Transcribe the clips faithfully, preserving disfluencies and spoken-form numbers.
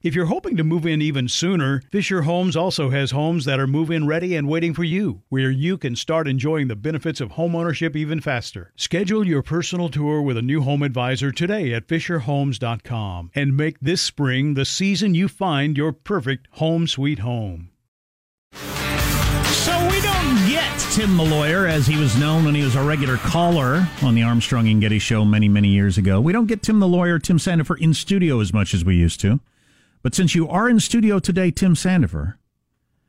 If you're hoping to move in even sooner, Fisher Homes also has homes that are move-in ready and waiting for you, where you can start enjoying the benefits of homeownership even faster. Schedule your personal tour with a new home advisor today at fisher homes dot com and make this spring the season you find your Your perfect home sweet home. So we don't get Tim the Lawyer, as he was known when he was a regular caller on the Armstrong and Getty show many, many years ago. We don't get Tim the Lawyer, Tim Sandefur, in studio as much as we used to. But since you are in studio today, Tim Sandefur.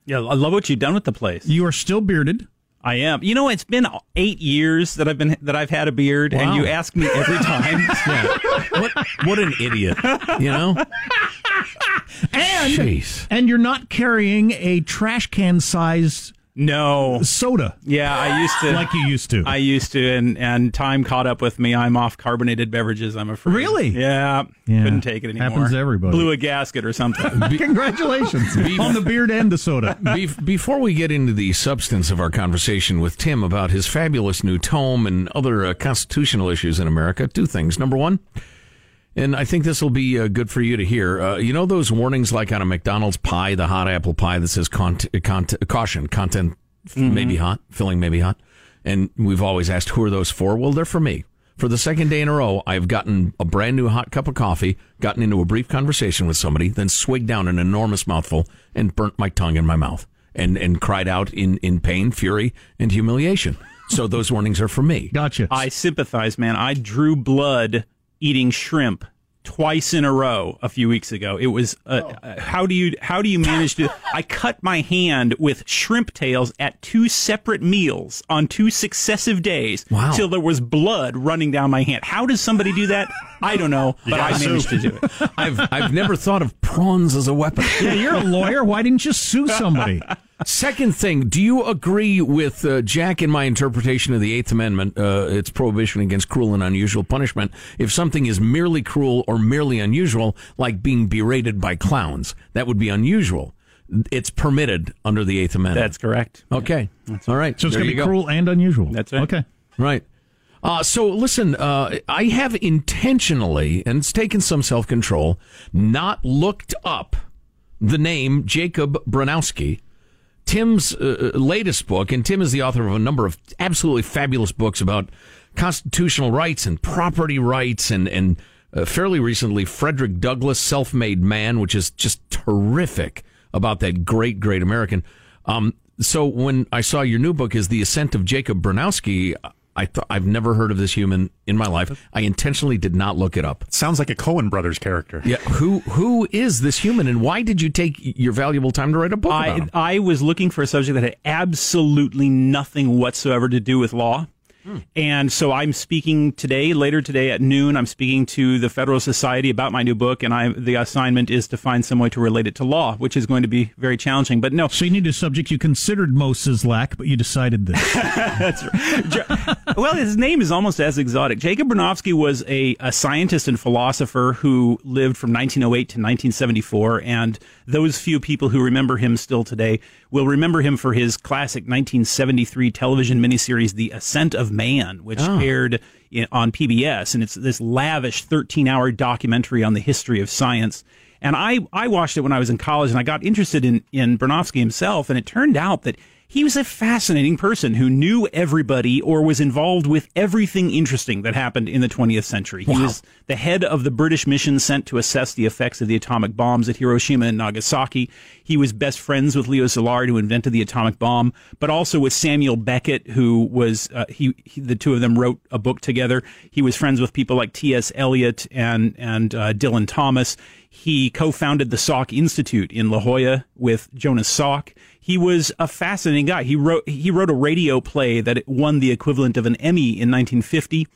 Yeah, I love what you've done with the place. You are still bearded. I am. You know, it's been eight years that I've been that I've had a beard, wow. And you ask me every time. Yeah. What what an idiot, you know? And Jeez. And you're not carrying a trash can sized no soda. Yeah, I used to. Like you used to. I used to, and and time caught up with me. I'm off carbonated beverages, I'm afraid. Really? Yeah. yeah. Couldn't take it anymore. Happens to everybody. Blew a gasket or something. Be- Congratulations Be- on the beard and the soda. Be- before we get into the substance of our conversation with Tim about his fabulous new tome and other uh, constitutional issues in America, two things. Number one. And I think this will be uh, good for you to hear. Uh, you know those warnings like on a McDonald's pie, the hot apple pie that says con- con- caution, content mm-hmm. may be hot, filling may be hot. And we've always asked, who are those for? Well, they're for me. For the second day in a row, I've gotten a brand new hot cup of coffee, gotten into a brief conversation with somebody, then swigged down an enormous mouthful and burnt my tongue in my mouth and, and cried out in, in pain, fury, and humiliation. So those warnings are for me. Gotcha. I sympathize, man. I drew blood eating shrimp twice in a row a few weeks ago. It was uh, oh. how do you how do you manage to? I cut my hand with shrimp tails at two separate meals on two successive days wow. till there was blood running down my hand. How does somebody do that? I don't know, but yeah, I managed so, to do it. I've I've never thought of prawns as a weapon. Yeah, you're a lawyer. Why didn't you sue somebody? Second thing, do you agree with uh, Jack in my interpretation of the Eighth Amendment, uh, its prohibition against cruel and unusual punishment, if something is merely cruel or merely unusual, like being berated by clowns? That would be unusual. It's permitted under the Eighth Amendment. That's correct. Okay. Yeah, that's right. All right. So it's going to be go. cruel and unusual. That's right. Okay. Right. Uh, so, listen, uh, I have intentionally, and it's taken some self-control, not looked up the name Jacob Bronowski, Tim's uh, latest book, and Tim is the author of a number of absolutely fabulous books about constitutional rights and property rights, and, and uh, fairly recently, Frederick Douglass' Self-Made Man, which is just terrific about that great, great American. Um, so when I saw your new book is The Ascent of Jacob Bronowski, I th- I've never heard of this human in my life. I intentionally did not look it up. Sounds like a Coen Brothers character. Yeah. Who Who is this human, and why did you take your valuable time to write a book I, about him? I was looking for a subject that had absolutely nothing whatsoever to do with law, Mm. And so I'm speaking today, later today at noon, I'm speaking to the Federal Society about my new book, and I, the assignment is to find some way to relate it to law, which is going to be very challenging. But no. So you need a subject you considered Mo Sizlak, but you decided this. That's right. Well, his name is almost as exotic. Jacob Bronowski was a, a scientist and philosopher who lived from nineteen oh eight to nineteen seventy-four, and those few people who remember him still today will remember him for his classic nineteen seventy-three television miniseries, The Ascent of Man, which oh. aired in, on P B S, and it's this lavish thirteen-hour documentary on the history of science. And I, I watched it when I was in college, and I got interested in, in Bronowski himself, and it turned out that he was a fascinating person who knew everybody or was involved with everything interesting that happened in the twentieth century. Wow. He was the head of the British mission sent to assess the effects of the atomic bombs at Hiroshima and Nagasaki. He was best friends with Leo Szilard, who invented the atomic bomb, but also with Samuel Beckett, who was, uh, he, he, the two of them wrote a book together. He was friends with people like T S Eliot and, and uh, Dylan Thomas. He co-founded the Salk Institute in La Jolla with Jonas Salk. He was a fascinating guy. He wrote he wrote a radio play that won the equivalent of an Emmy in nineteen fifty.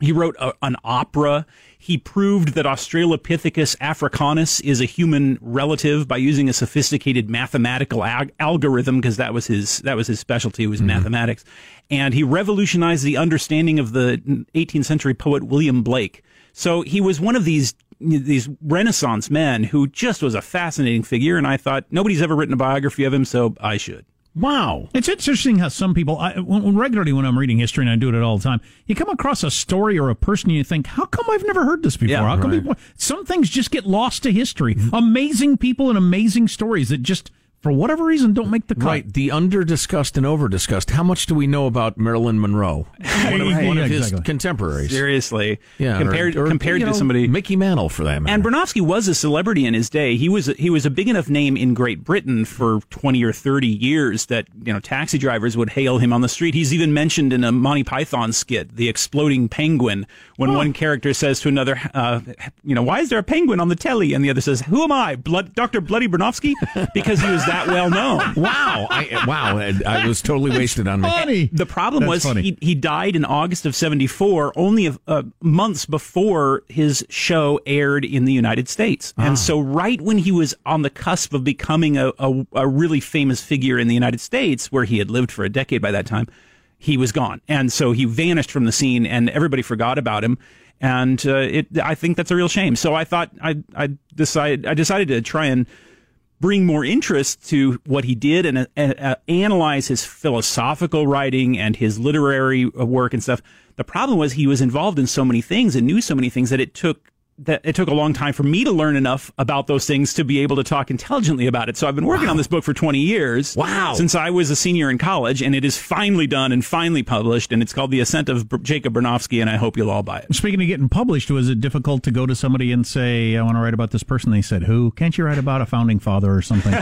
He wrote a, an opera. He proved that Australopithecus africanus is a human relative by using a sophisticated mathematical ag- algorithm, because that was his that was his specialty, was mm-hmm. mathematics. And he revolutionized the understanding of the eighteenth century poet William Blake. So he was one of these these Renaissance men who just was a fascinating figure, and I thought, nobody's ever written a biography of him, so I should. Wow. It's interesting how some people, I, when, regularly when I'm reading history, and I do it all the time, you come across a story or a person and you think, how come I've never heard this before? Yeah, how come right. people, some things just get lost to history. Mm-hmm. Amazing people and amazing stories that just, for whatever reason, don't make the cut. Right, the under-discussed and over-discussed. How much do we know about Marilyn Monroe? One of, one of his exactly. contemporaries. Seriously. Yeah, compared or, or, compared to know, somebody... Mickey Mantle, for that matter. And Bronowski was a celebrity in his day. He was he was a big enough name in Great Britain for twenty or thirty years that, you know, taxi drivers would hail him on the street. He's even mentioned in a Monty Python skit, The Exploding Penguin, when oh. one character says to another, uh, you know, why is there a penguin on the telly? And the other says, who am I, Blood, Doctor Bloody Bronowski? Because he was that That well known. Wow. I, wow. I, I was totally That's wasted on funny. The problem That's was funny. He, he died in August of seventy-four, only a, a months before his show aired in the United States. Ah. And so right when he was on the cusp of becoming a, a, a really famous figure in the United States, where he had lived for a decade by that time, he was gone. And so he vanished from the scene and everybody forgot about him. And uh, it, I think that's a real shame. So I thought I, I decided I decided to try and bring more interest to what he did and uh, uh, analyze his philosophical writing and his literary work and stuff. The problem was he was involved in so many things and knew so many things that it took that it took a long time for me to learn enough about those things to be able to talk intelligently about it. So I've been working wow. on this book for twenty years. Wow. Since I was a senior in college, and it is finally done and finally published, and it's called The Ascent of Br- Jacob Bronowski, and I hope you'll all buy it. Speaking of getting published, was it difficult to go to somebody and say, I want to write about this person? They said, who? Can't you write about a founding father or something?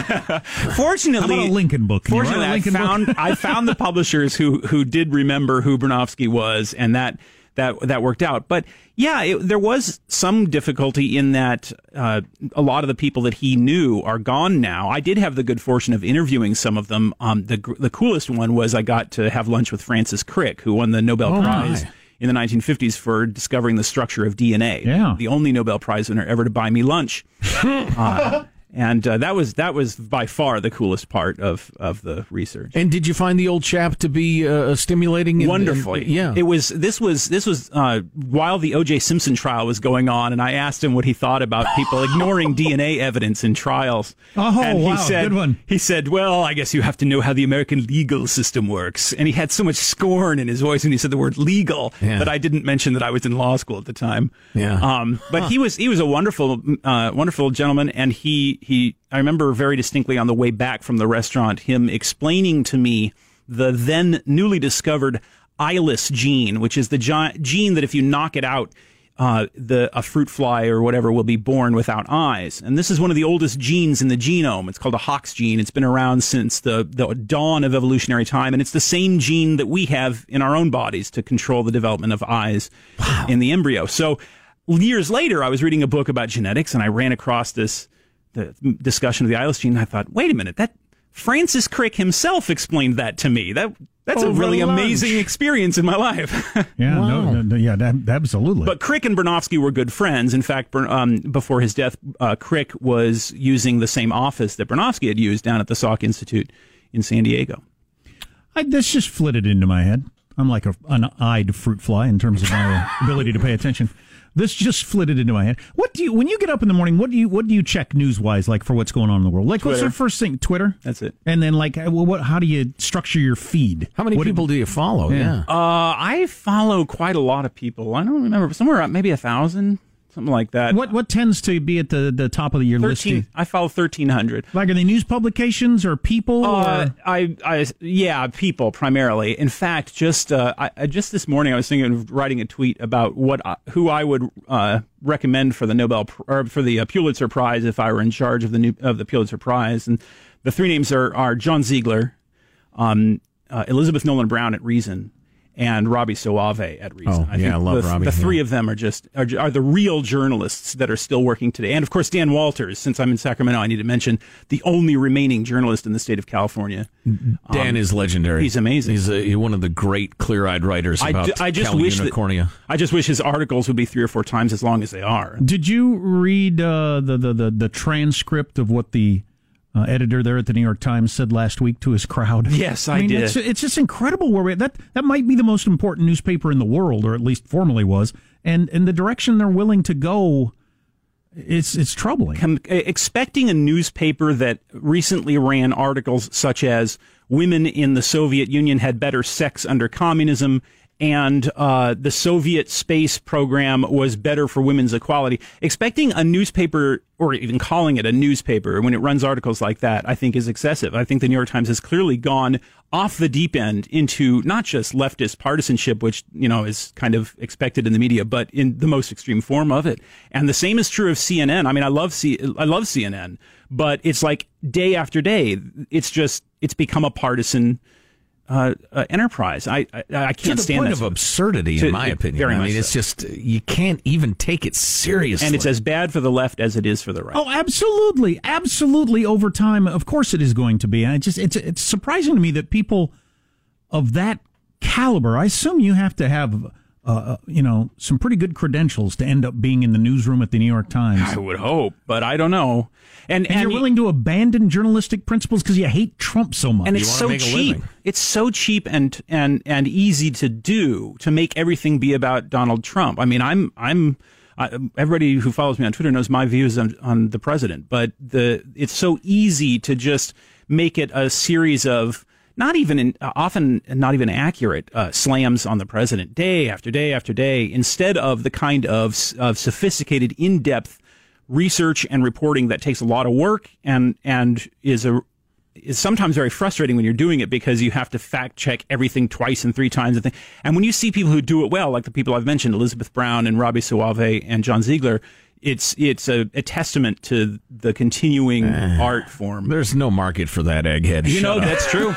Fortunately. How about a Lincoln book? Can fortunately, a Lincoln I, found, book? I found the publishers who, who did remember who Bronowski was, and that... That that worked out. But yeah, it, there was some difficulty in that uh, a lot of the people that he knew are gone now. I did have the good fortune of interviewing some of them. Um, the the coolest one was I got to have lunch with Francis Crick, who won the Nobel oh, Prize my. in the nineteen fifties for discovering the structure of D N A. Yeah. The only Nobel Prize winner ever to buy me lunch. uh, And uh, that was that was by far the coolest part of, of the research. And did you find the old chap to be uh, stimulating? And, Wonderfully, and, yeah. It was. This was this was uh, while the O J Simpson trial was going on, and I asked him what he thought about people ignoring D N A evidence in trials. Oh, and he wow, said, good one. He said, "Well, I guess you have to know how the American legal system works." And he had so much scorn in his voice when he said the word "legal" yeah. that I didn't mention that I was in law school at the time. Yeah. Um. But huh. he was he was a wonderful uh, wonderful gentleman, and he. He, I remember very distinctly on the way back from the restaurant, him explaining to me the then newly discovered eyeless gene, which is the gi- gene that if you knock it out, uh, the a fruit fly or whatever will be born without eyes. And this is one of the oldest genes in the genome. It's called a Hox gene. It's been around since the, the dawn of evolutionary time, and it's the same gene that we have in our own bodies to control the development of eyes wow. in the embryo. So years later, I was reading a book about genetics, and I ran across this the discussion of the eyeless gene, and I thought, wait a minute, that Francis Crick himself explained that to me. That That's Over a really lunch. amazing experience in my life. yeah, wow. no, no, yeah, that, absolutely. But Crick and Bronowski were good friends. In fact, um, before his death, uh, Crick was using the same office that Bronowski had used down at the Salk Institute in San Diego. I, this just flitted into my head. I'm like a, an eyed fruit fly in terms of my ability to pay attention. This just flitted into my head. What do you, when you get up in the morning, what do you, what do you check news-wise, like, for what's going on in the world? Like, Twitter. What's your first thing? Twitter? That's it. And then, like, what, how do you structure your feed? How many what people do you, do you follow? Yeah. yeah. Uh, I follow quite a lot of people. I don't remember. Somewhere, maybe a thousand, something like that. What what tends to be at the, the top of your list? I follow thirteen hundred. Like, are they news publications or people? Uh, or? I, I, yeah, people, primarily. In fact, just uh, I, just this morning, I was thinking of writing a tweet about what I, who I would uh, recommend for the Nobel or for the Pulitzer Prize if I were in charge of the new, of the Pulitzer Prize. And the three names are, are John Ziegler, um, uh, Elizabeth Nolan Brown at Reason, and Robbie Soave at Reason. Oh, I yeah, think I love the, Robbie. The three yeah. of them are just are, are the real journalists that are still working today. And, of course, Dan Walters, since I'm in Sacramento, I need to mention the only remaining journalist in the state of California. Dan um, is legendary. He's amazing. He's a, one of the great clear-eyed writers about I d- I just Cal wish Unicornia. That, I just wish his articles would be three or four times as long as they are. Did you read uh, the, the, the, the transcript of what the... Uh, editor there at the New York Times said last week to his crowd? Yes, I, I mean, did. It's, it's just incredible where we that that might be the most important newspaper in the world, or at least formerly was, and and the direction they're willing to go, it's it's troubling. Com- expecting a newspaper that recently ran articles such as "Women in the Soviet Union had better sex under communism," and uh, the Soviet space program was better for women's equality. Expecting a newspaper, or even calling it a newspaper, when it runs articles like that, I think is excessive. I think the New York Times has clearly gone off the deep end into not just leftist partisanship, which, you know, is kind of expected in the media, but in the most extreme form of it. And the same is true of C N N. I mean, I love C- I love C N N, but it's like day after day, it's just, it's become a partisan Uh, uh, enterprise. I I, I can't stand that. To the point of absurdity, in my opinion. I mean, it's just, you can't even take it seriously. And it's as bad for the left as it is for the right. Oh, absolutely. Absolutely. Over time, of course it is going to be. And it just, it's, it's surprising to me that people of that caliber, I assume you have to have, uh, you know, some pretty good credentials to end up being in the newsroom at the New York Times. I would hope, but I don't know. And, and, and you're he, willing to abandon journalistic principles because you hate Trump so much. And it's so cheap. It's so cheap and and and easy to do, to make everything be about Donald Trump. I mean, I'm I'm I, everybody who follows me on Twitter knows my views on, on the president. But the it's so easy to just make it a series of not even in, uh, often not even accurate uh, slams on the president day after day after day, instead of the kind of of sophisticated, in-depth research and reporting that takes a lot of work and and is a is sometimes very frustrating when you're doing it, because you have to fact check everything twice and three times and thing. And when you see people who do it well, like the people I've mentioned, Elizabeth Brown and Robbie Soave and John Ziegler, it's it's a, a testament to the continuing uh, art form. There's no market for that, egghead. You shut know up. That's true.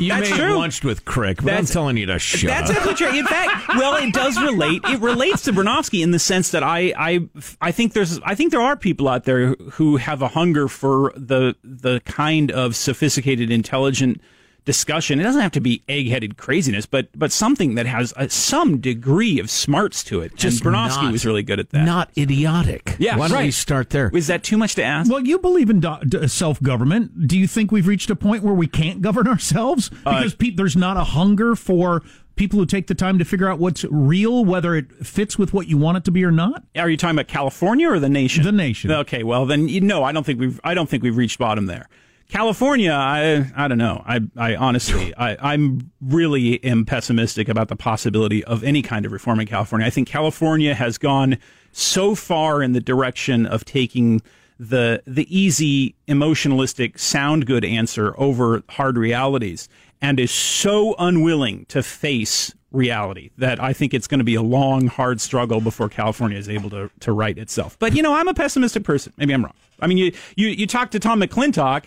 You that's may true. have lunched with Crick, but that's, I'm telling you to shut that's up. That's actually true. In fact, well, it does relate. It relates to Bronowski in the sense that I, I I think there's I think there are people out there who have a hunger for the the kind of sophisticated, intelligent discussion. It doesn't have to be egg-headed craziness, but but something that has a, some degree of smarts to it. Just Bronowski not, was really good at that. Not idiotic. Yeah, why don't right. we start there? Is that too much to ask? Well, you believe in do- d- self-government. Do you think we've reached a point where we can't govern ourselves? Because uh, pe- there's not a hunger for people who take the time to figure out what's real, whether it fits with what you want it to be or not? Are you talking about California or the nation? The nation. Okay, well then, you know, I don't think we've I don't think we've reached bottom there. California, I I don't know. I I honestly, I, I'm really am pessimistic about the possibility of any kind of reform in California. I think California has gone so far in the direction of taking the the easy, emotionalistic, sound good answer over hard realities, and is so unwilling to face reality that I think it's going to be a long, hard struggle before California is able to to right itself. But, you know, I'm a pessimistic person. Maybe I'm wrong. I mean, you you, you talk to Tom McClintock,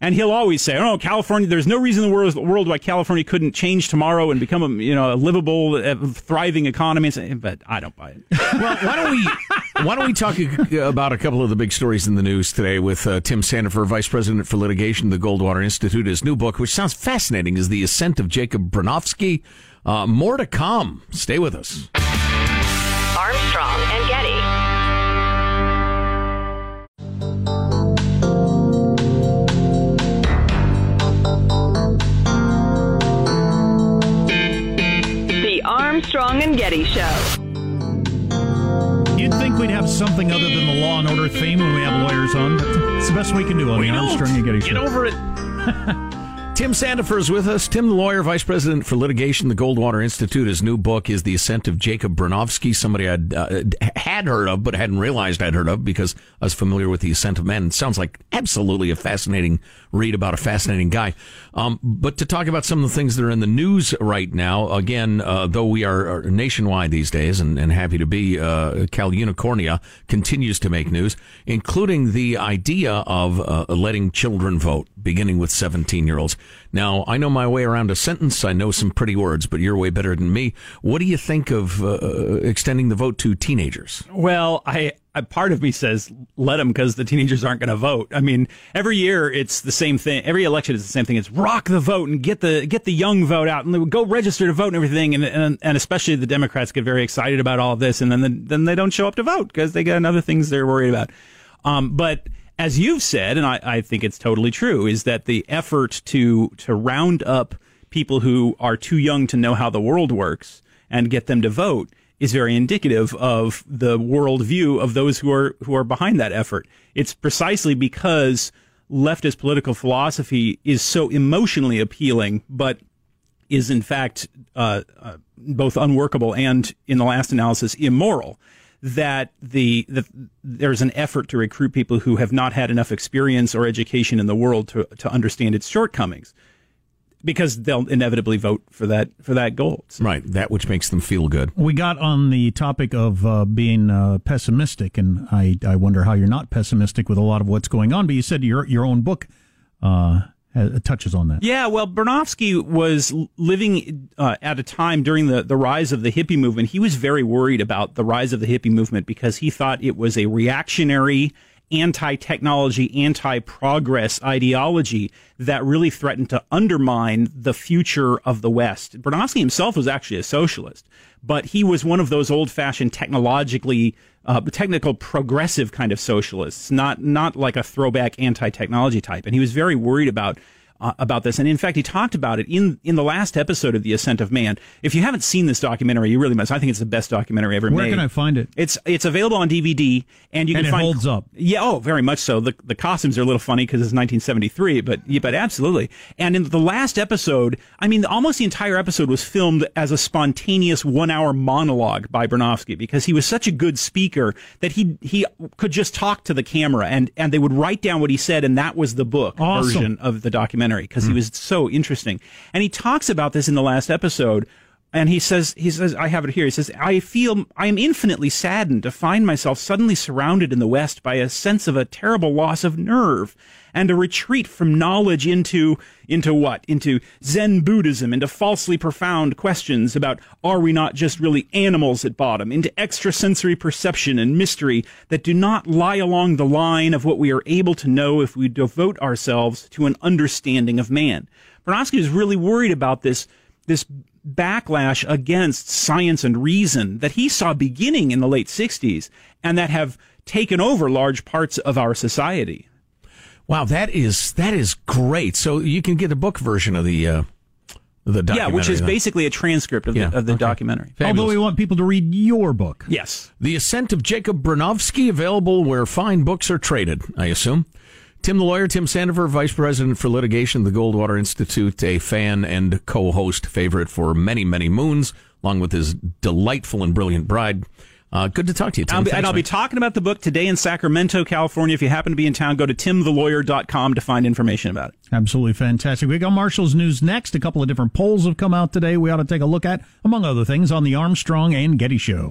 and he'll always say, "Oh, California! There's no reason in the world, world why California couldn't change tomorrow and become a you know a livable, uh, thriving economy." But I don't buy it. Well, why don't we? Why don't we talk about a couple of the big stories in the news today with uh, Tim Sandefur, Vice President for Litigation at the Goldwater Institute. His new book, which sounds fascinating, is The Ascent of Jacob Bronowski. Uh, more to come. Stay with us. Armstrong and Getty. Armstrong and Getty Show. You'd think we'd have something other than the Law and Order theme when we have lawyers on, but it's the best we can do on we the don't. Armstrong and Getty Show. Get over it. Tim Sandefur is with us. Tim, the lawyer, Vice President for Litigation, the Goldwater Institute. His new book is The Ascent of Jacob Bronowski, somebody I uh, had heard of but hadn't realized I'd heard of because I was familiar with The Ascent of Man. It sounds like absolutely a fascinating read about a fascinating guy. Um, but to talk about some of the things that are in the news right now, again, uh, though we are nationwide these days and, and happy to be, uh, Cal Unicornia continues to make news, including the idea of uh, letting children vote, beginning with seventeen-year-olds. Now, I know my way around a sentence. I know some pretty words, but you're way better than me. What do you think of uh, extending the vote to teenagers? Well, I... part of me says let them because the teenagers aren't going to vote. I mean, every year it's the same thing. Every election is the same thing. It's rock the vote and get the get the young vote out and go register to vote and everything. And and, and especially the Democrats get very excited about all this, and then the, then they don't show up to vote because they got other things they're worried about. Um, but as you've said, and I, I think it's totally true, is that the effort to to round up people who are too young to know how the world works and get them to vote is very indicative of the worldview of those who are who are behind that effort. It's precisely because leftist political philosophy is so emotionally appealing, but is in fact uh, uh, both unworkable and, in the last analysis, immoral, that the, the there's an effort to recruit people who have not had enough experience or education in the world to to understand its shortcomings, because they'll inevitably vote for that for that goal. So. Right, that which makes them feel good. We got on the topic of uh, being uh, pessimistic, and I, I wonder how you're not pessimistic with a lot of what's going on, but you said your your own book uh, has, touches on that. Yeah, well, Bronowski was living uh, at a time during the, the rise of the hippie movement. He was very worried about the rise of the hippie movement because he thought it was a reactionary, anti-technology, anti-progress ideology that really threatened to undermine the future of the West. Bronowski himself was actually a socialist, but he was one of those old-fashioned technologically, uh, technical progressive kind of socialists, not not like a throwback anti-technology type. And he was very worried about Uh, about this. And in fact, he talked about it in, in the last episode of The Ascent of Man. If you haven't seen this documentary, you really must. I think it's the best documentary ever made. Where can I find it? It's it's available on D V D. And you can and it find, holds up. Yeah, oh, very much so. The the costumes are a little funny because it's nineteen seventy-three, but yeah, but absolutely. And in the last episode, I mean, almost the entire episode was filmed as a spontaneous one-hour monologue by Bronowski because he was such a good speaker that he he could just talk to the camera and, and they would write down what he said, and that was the book awesome. version of the documentary. Because he was so interesting. And he talks about this in the last episode, and he says, he says, I have it here. He says, I feel I am infinitely saddened to find myself suddenly surrounded in the West by a sense of a terrible loss of nerve and a retreat from knowledge into, into what? Into Zen Buddhism, into falsely profound questions about are we not just really animals at bottom, into extrasensory perception and mystery that do not lie along the line of what we are able to know if we devote ourselves to an understanding of man. Bronowski is really worried about this, this backlash against science and reason that he saw beginning in the late sixties and that have taken over large parts of our society. Wow, that is that is great. So you can get a book version of the uh, the documentary. Yeah, which is then. basically a transcript of yeah, the, of the okay. documentary. Fabulous. Although we want people to read your book. Yes. The Ascent of Jacob Bronowski, available where fine books are traded, I assume. Tim the lawyer, Tim Sandefur, Vice President for Litigation, the Goldwater Institute, a fan and co-host favorite for many, many moons, along with his delightful and brilliant bride. Uh, good to talk to you, Tim. I'll be, Thanks, and I'll mate. be talking about the book today in Sacramento, California. If you happen to be in town, go to tim the lawyer dot com to find information about it. Absolutely fantastic. We got Marshall's news next. A couple of different polls have come out today we ought to take a look at, among other things, on the Armstrong and Getty Show.